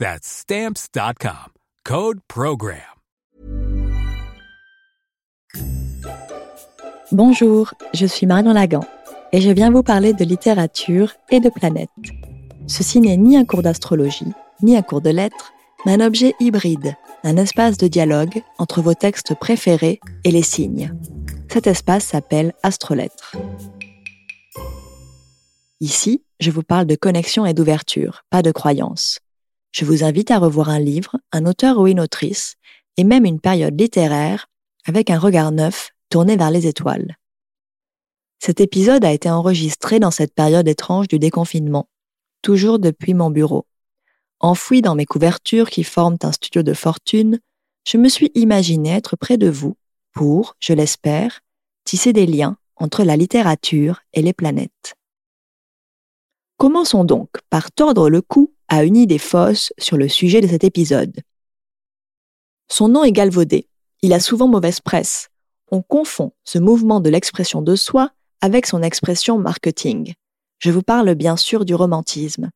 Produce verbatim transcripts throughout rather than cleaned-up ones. That's stamps dot com. Code Program. Bonjour, je suis Marion Lagan et je viens vous parler de littérature et de planètes. Ceci n'est ni un cours d'astrologie, ni un cours de lettres, mais un objet hybride, un espace de dialogue entre vos textes préférés et les signes. Cet espace s'appelle Astrolettres. Ici, je vous parle de connexion et d'ouverture, pas de croyance. Je vous invite à revoir un livre, un auteur ou une autrice, et même une période littéraire, avec un regard neuf tourné vers les étoiles. Cet épisode a été enregistré dans cette période étrange du déconfinement, toujours depuis mon bureau. Enfoui dans mes couvertures qui forment un studio de fortune, je me suis imaginé être près de vous pour, je l'espère, tisser des liens entre la littérature et les planètes. Commençons donc par tordre le cou à une idée fausse sur le sujet de cet épisode. Son nom est galvaudé, il a souvent mauvaise presse. On confond ce mouvement de l'expression de soi avec son expression marketing. Je vous parle bien sûr du romantisme.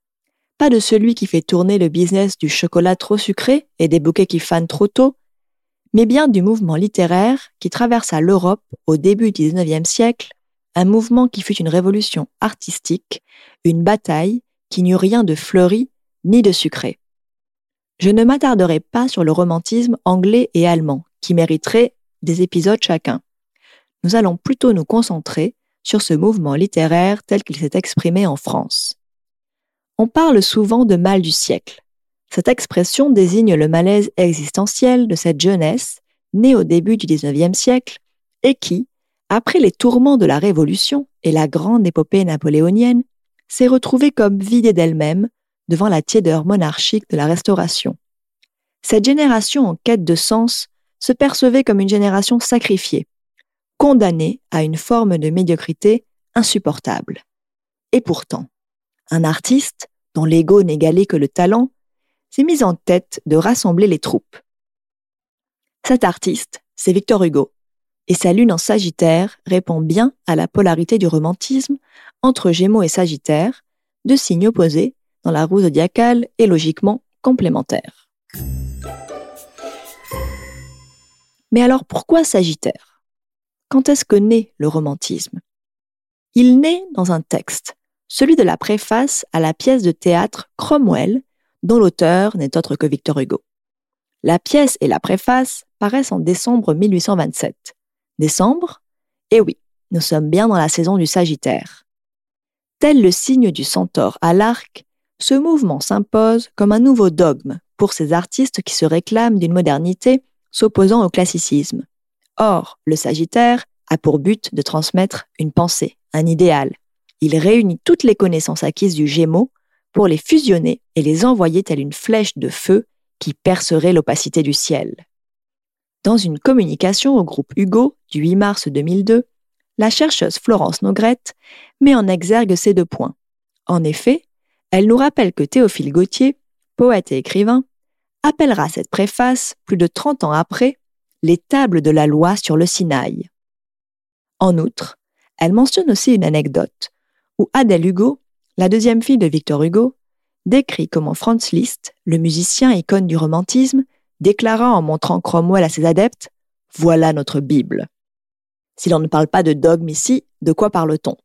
Pas de celui qui fait tourner le business du chocolat trop sucré et des bouquets qui fanent trop tôt, mais bien du mouvement littéraire qui traversa l'Europe au début du dix-neuvième siècle, un mouvement qui fut une révolution artistique, une bataille qui n'eut rien de fleuri ni de sucré. Je ne m'attarderai pas sur le romantisme anglais et allemand, qui mériterait des épisodes chacun. Nous allons plutôt nous concentrer sur ce mouvement littéraire tel qu'il s'est exprimé en France. On parle souvent de mal du siècle. Cette expression désigne le malaise existentiel de cette jeunesse, née au début du dix-neuvième siècle, et qui, après les tourments de la Révolution et la grande épopée napoléonienne, s'est retrouvée comme vidée d'elle-même, devant la tiédeur monarchique de la Restauration. Cette génération en quête de sens se percevait comme une génération sacrifiée, condamnée à une forme de médiocrité insupportable. Et pourtant, un artiste, dont l'ego n'égalait que le talent, s'est mis en tête de rassembler les troupes. Cet artiste, c'est Victor Hugo, et sa lune en Sagittaire répond bien à la polarité du romantisme entre Gémeaux et Sagittaire, deux signes opposés, dans la roue zodiacale et logiquement complémentaire. Mais alors pourquoi Sagittaire ? Quand est-ce que naît le romantisme ? Il naît dans un texte, celui de la préface à la pièce de théâtre Cromwell, dont l'auteur n'est autre que Victor Hugo. La pièce et la préface paraissent en décembre mille huit cent vingt-sept. Décembre ? Eh oui, nous sommes bien dans la saison du Sagittaire. Tel le signe du centaure à l'arc, ce mouvement s'impose comme un nouveau dogme pour ces artistes qui se réclament d'une modernité s'opposant au classicisme. Or, le Sagittaire a pour but de transmettre une pensée, un idéal. Il réunit toutes les connaissances acquises du Gémeaux pour les fusionner et les envoyer telle une flèche de feu qui percerait l'opacité du ciel. Dans une communication au groupe Hugo du huit mars deux mille deux, la chercheuse Florence Nogrette met en exergue ces deux points. En effet, elle nous rappelle que Théophile Gautier, poète et écrivain, appellera cette préface, plus de trente ans après, les tables de la loi sur le Sinaï. En outre, elle mentionne aussi une anecdote où Adèle Hugo, la deuxième fille de Victor Hugo, décrit comment Franz Liszt, le musicien icône du romantisme, déclara en montrant Cromwell à ses adeptes « Voilà notre Bible ». Si l'on ne parle pas de dogme ici, de quoi parle-t-on ?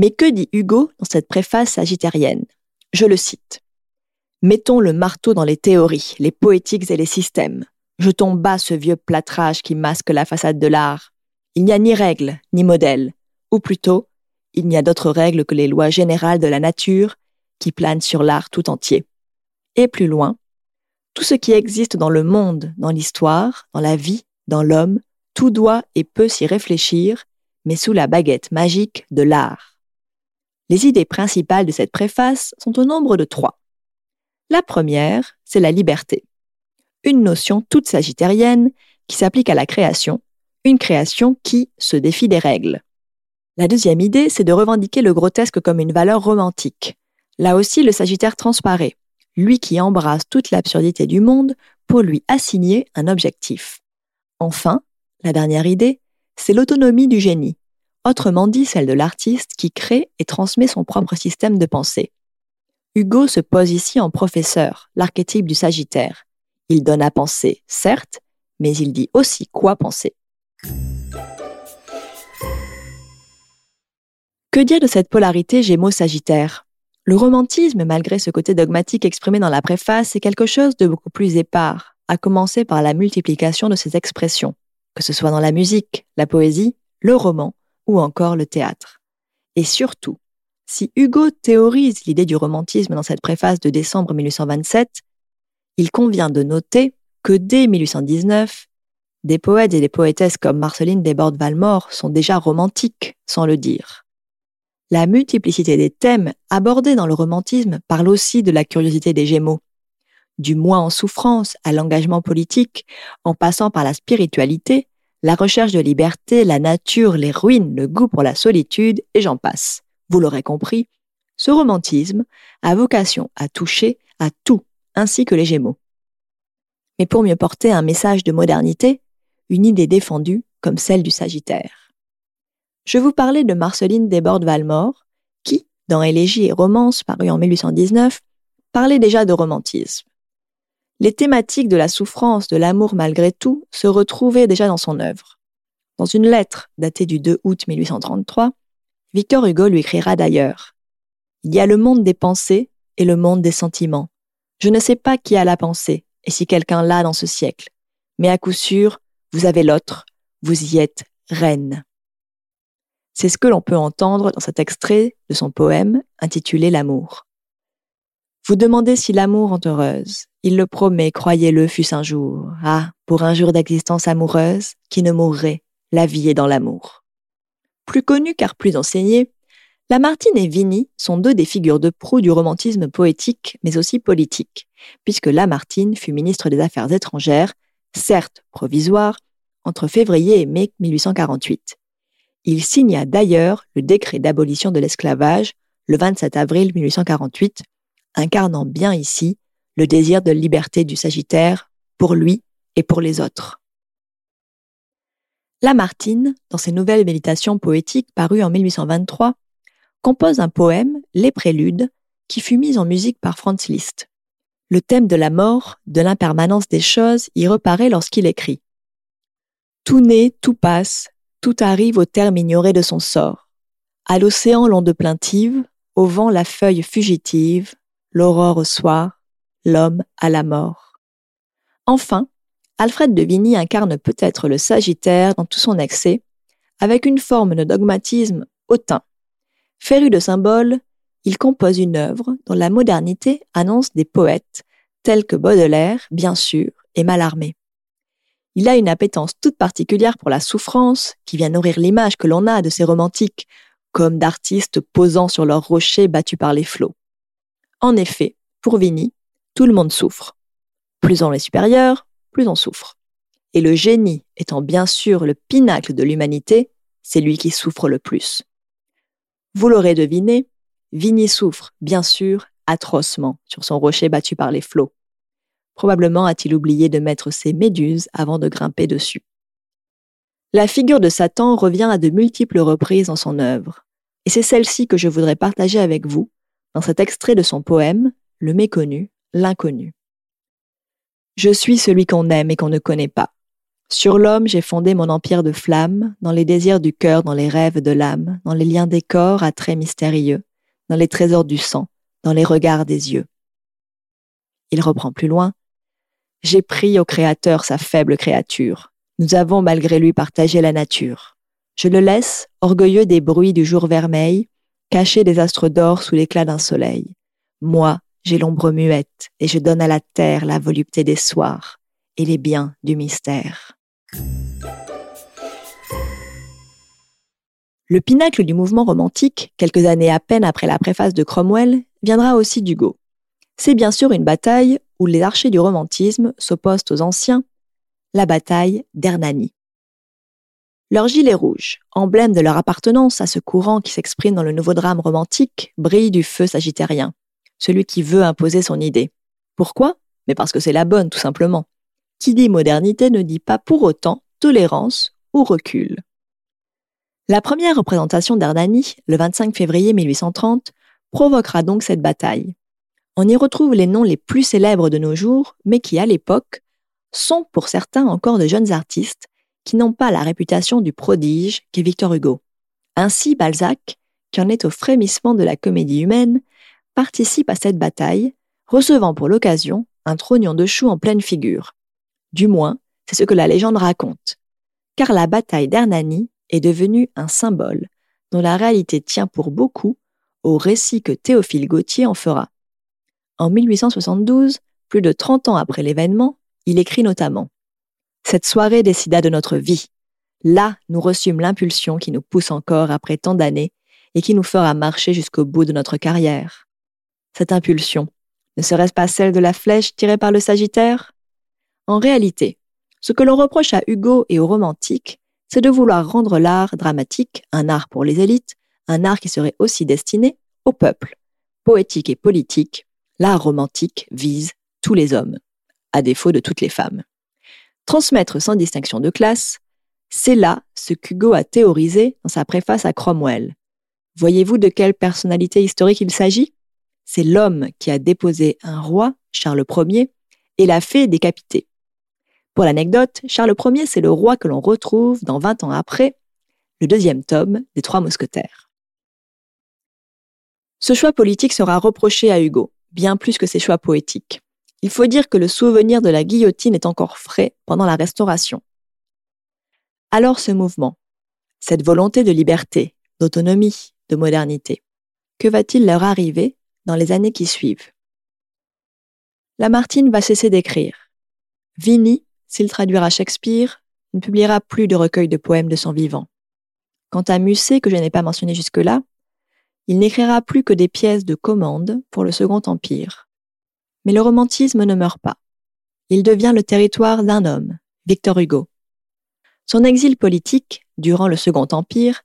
Mais que dit Hugo dans cette préface sagittarienne ? Je le cite. « Mettons le marteau dans les théories, les poétiques et les systèmes. Jetons bas ce vieux plâtrage qui masque la façade de l'art. Il n'y a ni règle, ni modèle. Ou plutôt, il n'y a d'autres règles que les lois générales de la nature qui planent sur l'art tout entier. Et plus loin, tout ce qui existe dans le monde, dans l'histoire, dans la vie, dans l'homme, tout doit et peut s'y réfléchir, mais sous la baguette magique de l'art. Les idées principales de cette préface sont au nombre de trois. La première, c'est la liberté. Une notion toute sagittarienne qui s'applique à la création, une création qui se défie des règles. La deuxième idée, c'est de revendiquer le grotesque comme une valeur romantique. Là aussi, le Sagittaire transparaît, lui qui embrasse toute l'absurdité du monde pour lui assigner un objectif. Enfin, la dernière idée, c'est l'autonomie du génie, autrement dit celle de l'artiste qui crée et transmet son propre système de pensée. Hugo se pose ici en professeur, l'archétype du Sagittaire. Il donne à penser, certes, mais il dit aussi quoi penser. Que dire de cette polarité Gémeaux-Sagittaire ? Le romantisme, malgré ce côté dogmatique exprimé dans la préface, est quelque chose de beaucoup plus épars, à commencer par la multiplication de ses expressions, que ce soit dans la musique, la poésie, le roman ou encore le théâtre. Et surtout, si Hugo théorise l'idée du romantisme dans cette préface de décembre mille huit cent vingt-sept, il convient de noter que dès mille huit cent dix-neuf, des poètes et des poétesses comme Marceline Desbordes-Valmore sont déjà romantiques, sans le dire. La multiplicité des thèmes abordés dans le romantisme parle aussi de la curiosité des Gémeaux. Du moi en souffrance à l'engagement politique, en passant par la spiritualité, la recherche de liberté, la nature, les ruines, le goût pour la solitude, et j'en passe. Vous l'aurez compris, ce romantisme a vocation à toucher à tout, ainsi que les Gémeaux. Mais pour mieux porter un message de modernité, une idée défendue comme celle du Sagittaire. Je vous parlais de Marceline Desbordes-Valmore, qui, dans Élégies et Romances, paru en mille huit cent dix-neuf, parlait déjà de romantisme. Les thématiques de la souffrance, de l'amour malgré tout, se retrouvaient déjà dans son œuvre. Dans une lettre datée du deux août mille huit cent trente-trois, Victor Hugo lui écrira d'ailleurs « Il y a le monde des pensées et le monde des sentiments. Je ne sais pas qui a la pensée, et si quelqu'un l'a dans ce siècle. Mais à coup sûr, vous avez l'autre, vous y êtes reine. » C'est ce que l'on peut entendre dans cet extrait de son poème intitulé « L'amour ». Vous demandez si l'amour rend heureuse. Il le promet, croyez-le, fût-ce un jour. Ah, pour un jour d'existence amoureuse, qui ne mourrait, la vie est dans l'amour. Plus connu car plus enseigné, Lamartine et Vigny sont deux des figures de proue du romantisme poétique, mais aussi politique, puisque Lamartine fut ministre des Affaires étrangères, certes provisoire, entre février et mai mille huit cent quarante-huit. Il signa d'ailleurs le décret d'abolition de l'esclavage le vingt-sept avril mille huit cent quarante-huit, incarnant bien ici le désir de liberté du Sagittaire pour lui et pour les autres. Lamartine, dans ses nouvelles méditations poétiques parues en mille huit cent vingt-trois, compose un poème, Les Préludes, qui fut mis en musique par Franz Liszt. Le thème de la mort, de l'impermanence des choses, y reparaît lorsqu'il écrit « Tout naît, tout passe, tout arrive au terme ignoré de son sort. À l'océan l'onde plaintive, au vent la feuille fugitive, l'aurore au soir, l'homme à la mort. » Enfin, Alfred de Vigny incarne peut-être le Sagittaire dans tout son excès, avec une forme de dogmatisme hautain. Féru de symboles, il compose une œuvre dont la modernité annonce des poètes, tels que Baudelaire, bien sûr, et Mallarmé. Il a une appétence toute particulière pour la souffrance, qui vient nourrir l'image que l'on a de ces romantiques, comme d'artistes posant sur leurs rochers battus par les flots. En effet, pour Vigny, tout le monde souffre. Plus on est supérieur, plus on souffre. Et le génie étant bien sûr le pinacle de l'humanité, c'est lui qui souffre le plus. Vous l'aurez deviné, Vigny souffre, bien sûr, atrocement sur son rocher battu par les flots. Probablement a-t-il oublié de mettre ses méduses avant de grimper dessus. La figure de Satan revient à de multiples reprises dans son œuvre, et c'est celle-ci que je voudrais partager avec vous dans cet extrait de son poème « Le méconnu, l'inconnu ». Je suis celui qu'on aime et qu'on ne connaît pas. Sur l'homme, j'ai fondé mon empire de flammes, dans les désirs du cœur, dans les rêves de l'âme, dans les liens des corps à traits mystérieux, dans les trésors du sang, dans les regards des yeux. Il reprend plus loin. J'ai pris au Créateur sa faible créature. Nous avons malgré lui partagé la nature. Je le laisse, orgueilleux des bruits du jour vermeil, cacher des astres d'or sous l'éclat d'un soleil. Moi, j'ai l'ombre muette, et je donne à la terre la volupté des soirs et les biens du mystère. » Le pinacle du mouvement romantique, quelques années à peine après la préface de Cromwell, viendra aussi d'Hugo. C'est bien sûr une bataille où les archers du romantisme s'opposent aux anciens, la bataille d'Hernani. Leur gilet rouge, emblème de leur appartenance à ce courant qui s'exprime dans le nouveau drame romantique, brille du feu sagittérien, celui qui veut imposer son idée. Pourquoi ? Mais parce que c'est la bonne, tout simplement. Qui dit modernité ne dit pas pour autant tolérance ou recul. La première représentation d'Hernani, le vingt-cinq février mille huit cent trente, provoquera donc cette bataille. On y retrouve les noms les plus célèbres de nos jours, mais qui, à l'époque, sont pour certains encore de jeunes artistes qui n'ont pas la réputation du prodige qu'est Victor Hugo. Ainsi, Balzac, qui en est au frémissement de la comédie humaine, participe à cette bataille, recevant pour l'occasion un trognon de chou en pleine figure. Du moins, c'est ce que la légende raconte. Car la bataille d'Hernani est devenue un symbole dont la réalité tient pour beaucoup au récit que Théophile Gautier en fera. En mille huit cent soixante-douze, plus de trente ans après l'événement, il écrit notamment « Cette soirée décida de notre vie. Là, nous reçûmes l'impulsion qui nous pousse encore après tant d'années et qui nous fera marcher jusqu'au bout de notre carrière. Cette impulsion, ne serait-ce pas celle de la flèche tirée par le Sagittaire ? En réalité, ce que l'on reproche à Hugo et aux romantiques, c'est de vouloir rendre l'art dramatique, un art pour les élites, un art qui serait aussi destiné au peuple, poétique et politique. L'art romantique vise tous les hommes, à défaut de toutes les femmes. Transmettre sans distinction de classe, c'est là ce qu'Hugo a théorisé dans sa préface à Cromwell. Voyez-vous de quelle personnalité historique il s'agit ? C'est l'homme qui a déposé un roi, Charles Premier, et l'a fait décapiter. Pour l'anecdote, Charles Premier, c'est le roi que l'on retrouve dans vingt ans après, le deuxième tome des Trois Mousquetaires. Ce choix politique sera reproché à Hugo, bien plus que ses choix poétiques. Il faut dire que le souvenir de la guillotine est encore frais pendant la Restauration. Alors ce mouvement, cette volonté de liberté, d'autonomie, de modernité, que va-t-il leur arriver dans les années qui suivent ? Lamartine va cesser d'écrire. Vigny, s'il traduira Shakespeare, ne publiera plus de recueil de poèmes de son vivant. Quant à Musset, que je n'ai pas mentionné jusque-là, il n'écrira plus que des pièces de commande pour le Second Empire. Mais le romantisme ne meurt pas. Il devient le territoire d'un homme, Victor Hugo. Son exil politique, durant le Second Empire,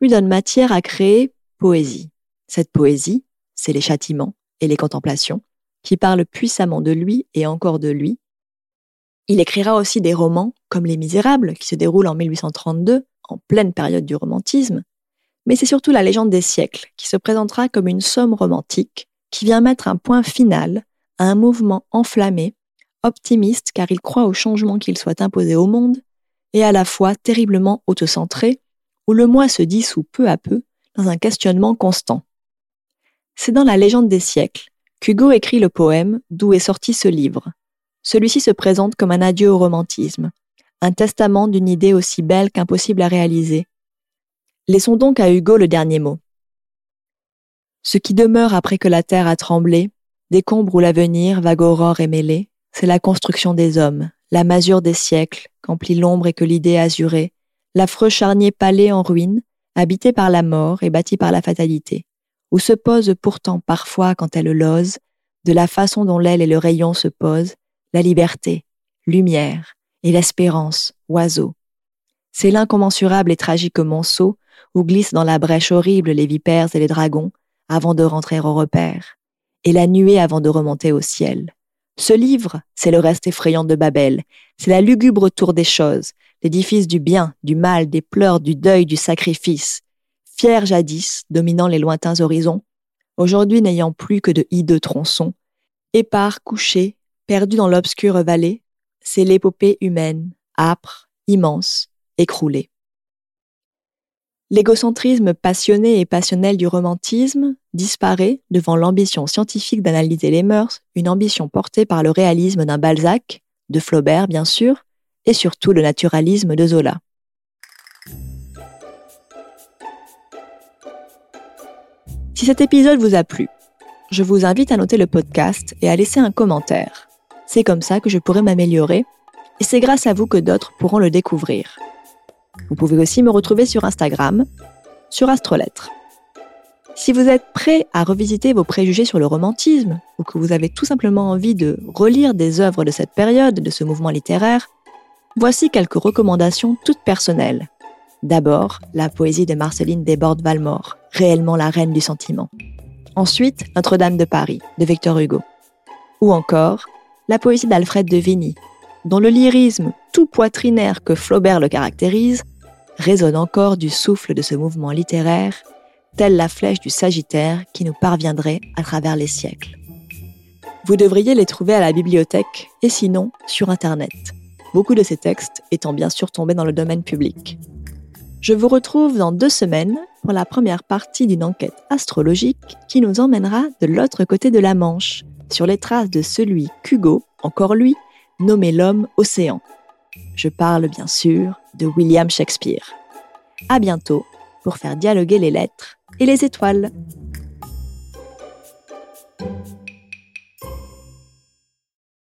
lui donne matière à créer poésie. Cette poésie, c'est les châtiments et les contemplations, qui parlent puissamment de lui et encore de lui. Il écrira aussi des romans comme Les Misérables, qui se déroulent en mille huit cent trente-deux, en pleine période du romantisme. Mais c'est surtout la légende des siècles qui se présentera comme une somme romantique qui vient mettre un point final à un mouvement enflammé, optimiste car il croit au changement qu'il soit imposé au monde et à la fois terriblement autocentré où le moi se dissout peu à peu dans un questionnement constant. C'est dans la légende des siècles qu'Hugo écrit le poème d'où est sorti ce livre. Celui-ci se présente comme un adieu au romantisme, un testament d'une idée aussi belle qu'impossible à réaliser. Laissons donc à Hugo le dernier mot. Ce qui demeure après que la terre a tremblé, décombre où l'avenir, vague aurore est mêlée, c'est la construction des hommes, la masure des siècles, qu'emplit l'ombre et que l'idée azurée, l'affreux charnier palais en ruine, habité par la mort et bâti par la fatalité, où se pose pourtant parfois, quand elle l'ose, de la façon dont l'aile et le rayon se posent, la liberté, lumière, et l'espérance, oiseau. C'est l'incommensurable et tragique monceau, où glissent dans la brèche horrible les vipères et les dragons, avant de rentrer au repère, et la nuée avant de remonter au ciel. Ce livre, c'est le reste effrayant de Babel, c'est la lugubre tour des choses, l'édifice du bien, du mal, des pleurs, du deuil, du sacrifice. Fier jadis, dominant les lointains horizons, aujourd'hui n'ayant plus que de hideux tronçons, épars, couchés, perdus dans l'obscure vallée, c'est l'épopée humaine, âpre, immense, écroulée. L'égocentrisme passionné et passionnel du romantisme disparaît devant l'ambition scientifique d'analyser les mœurs, une ambition portée par le réalisme d'un Balzac, de Flaubert bien sûr, et surtout le naturalisme de Zola. Si cet épisode vous a plu, je vous invite à noter le podcast et à laisser un commentaire. C'est comme ça que je pourrai m'améliorer, et c'est grâce à vous que d'autres pourront le découvrir. Vous pouvez aussi me retrouver sur Instagram, sur Astrolettres. Si vous êtes prêt à revisiter vos préjugés sur le romantisme, ou que vous avez tout simplement envie de relire des œuvres de cette période, de ce mouvement littéraire, voici quelques recommandations toutes personnelles. D'abord, la poésie de Marceline Desbordes-Valmore, réellement la reine du sentiment. Ensuite, Notre-Dame de Paris, de Victor Hugo. Ou encore, la poésie d'Alfred de Vigny, dont le lyrisme tout poitrinaire que Flaubert le caractérise résonne encore du souffle de ce mouvement littéraire, telle la flèche du Sagittaire qui nous parviendrait à travers les siècles. Vous devriez les trouver à la bibliothèque et sinon sur Internet, beaucoup de ces textes étant bien sûr tombés dans le domaine public. Je vous retrouve dans deux semaines pour la première partie d'une enquête astrologique qui nous emmènera de l'autre côté de la Manche, sur les traces de celui qu'Hugo, encore lui, nommait l'homme océan. Je parle bien sûr de William Shakespeare. À bientôt pour faire dialoguer les lettres et les étoiles.